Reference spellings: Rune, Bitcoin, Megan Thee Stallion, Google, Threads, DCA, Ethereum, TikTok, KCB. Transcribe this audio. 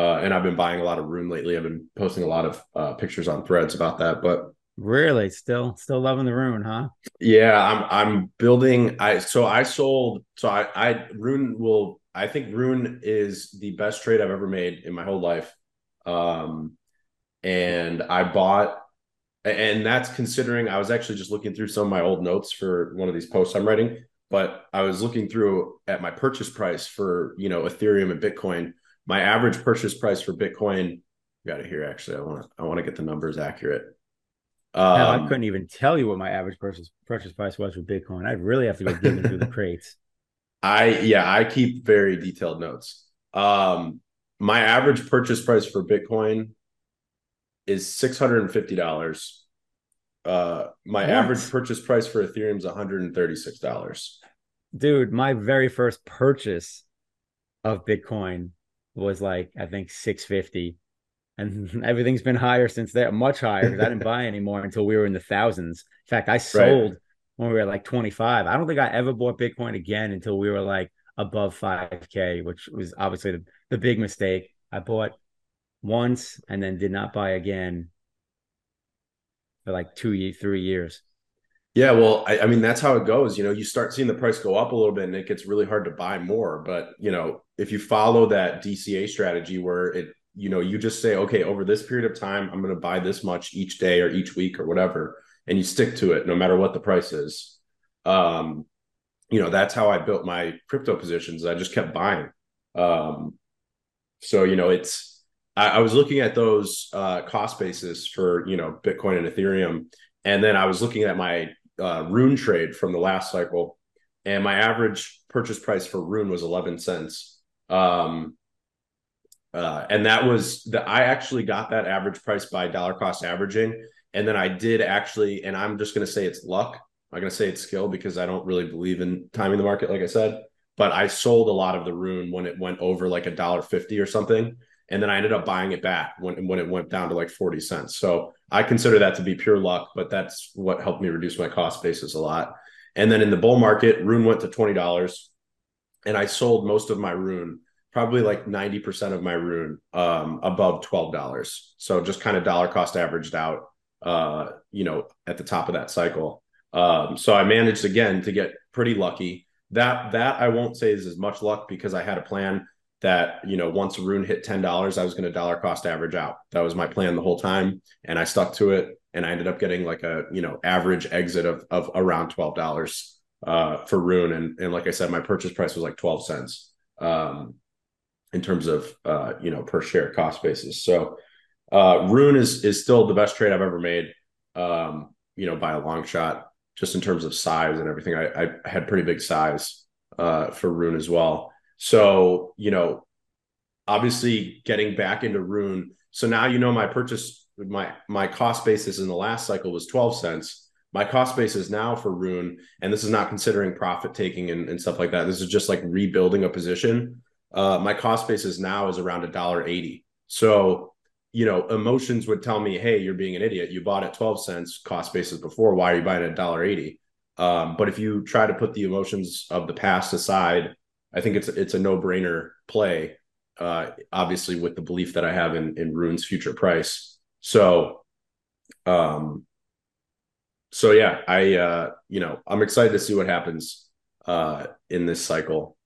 And I've been buying a lot of Rune lately. I've been posting a lot of pictures on Threads about that. But really, still loving the Rune, huh? Yeah, I'm building. I think Rune is the best trade I've ever made in my whole life. And I bought, and that's considering I was actually just looking through some of my old notes for one of these posts I'm writing, but I was looking through at my purchase price for, you know, Ethereum and Bitcoin. My average purchase price for Bitcoin, got it here. Actually, I want to get the numbers accurate. I couldn't even tell you what my average purchase price was for Bitcoin. I'd really have to go digging through the crates. I keep very detailed notes. My average purchase price for Bitcoin is $650. My average purchase price for Ethereum is $136. Dude, my very first purchase of Bitcoin was like, I think $650, and everything's been higher since then, much higher, because I didn't buy anymore until we were in the thousands. In fact, I sold when we were like 25. I don't think I ever bought Bitcoin again until we were like above 5K, which was obviously the big mistake. I bought once and then did not buy again for like 2-3 years. Yeah, well, I mean, that's how it goes. You know, you start seeing the price go up a little bit and it gets really hard to buy more. But, you know, if you follow that DCA strategy where it, you know, you just say, okay, over this period of time, I'm going to buy this much each day or each week or whatever, and you stick to it no matter what the price is. You know, that's how I built my crypto positions. I just kept buying. So, you know, I was looking at those cost bases for, you know, Bitcoin and Ethereum. And then I was looking at my Rune trade from the last cycle, and my average purchase price for Rune was 11 cents. And that was I actually got that average price by dollar cost averaging. And then I did actually, and I'm just going to say it's luck. I'm going to say it's skill because I don't really believe in timing the market, like I said, but I sold a lot of the Rune when it went over like $1.50 or something. And then I ended up buying it back when it went down to like 40 cents. So I consider that to be pure luck, but that's what helped me reduce my cost basis a lot. And then in the bull market, Rune went to $20, and I sold most of my Rune, probably like 90% of my Rune above $12. So just kind of dollar cost averaged out, you know, at the top of that cycle. So I managed again to get pretty lucky. That I won't say is as much luck because I had a plan that, you know, once Rune hit $10, I was going to dollar cost average out. That was my plan the whole time. And I stuck to it. And I ended up getting like a, you know, average exit of around $12 for Rune. And like I said, my purchase price was like 12 cents in terms of, you know, per share cost basis. So Rune is still the best trade I've ever made, you know, by a long shot, just in terms of size and everything. I had pretty big size for Rune as well. So, you know, obviously getting back into Rune. So now, you know, my purchase, my cost basis in the last cycle was 12 cents. My cost basis now for Rune, and this is not considering profit taking and stuff like that. This is just like rebuilding a position. My cost basis now is around $1.80. So, you know, emotions would tell me, hey, you're being an idiot. You bought at 12 cents cost basis before. Why are you buying at $1.80? But if you try to put the emotions of the past aside, I think it's a no-brainer play, obviously with the belief that I have in Rune's future price. So yeah, I'm excited to see what happens in this cycle.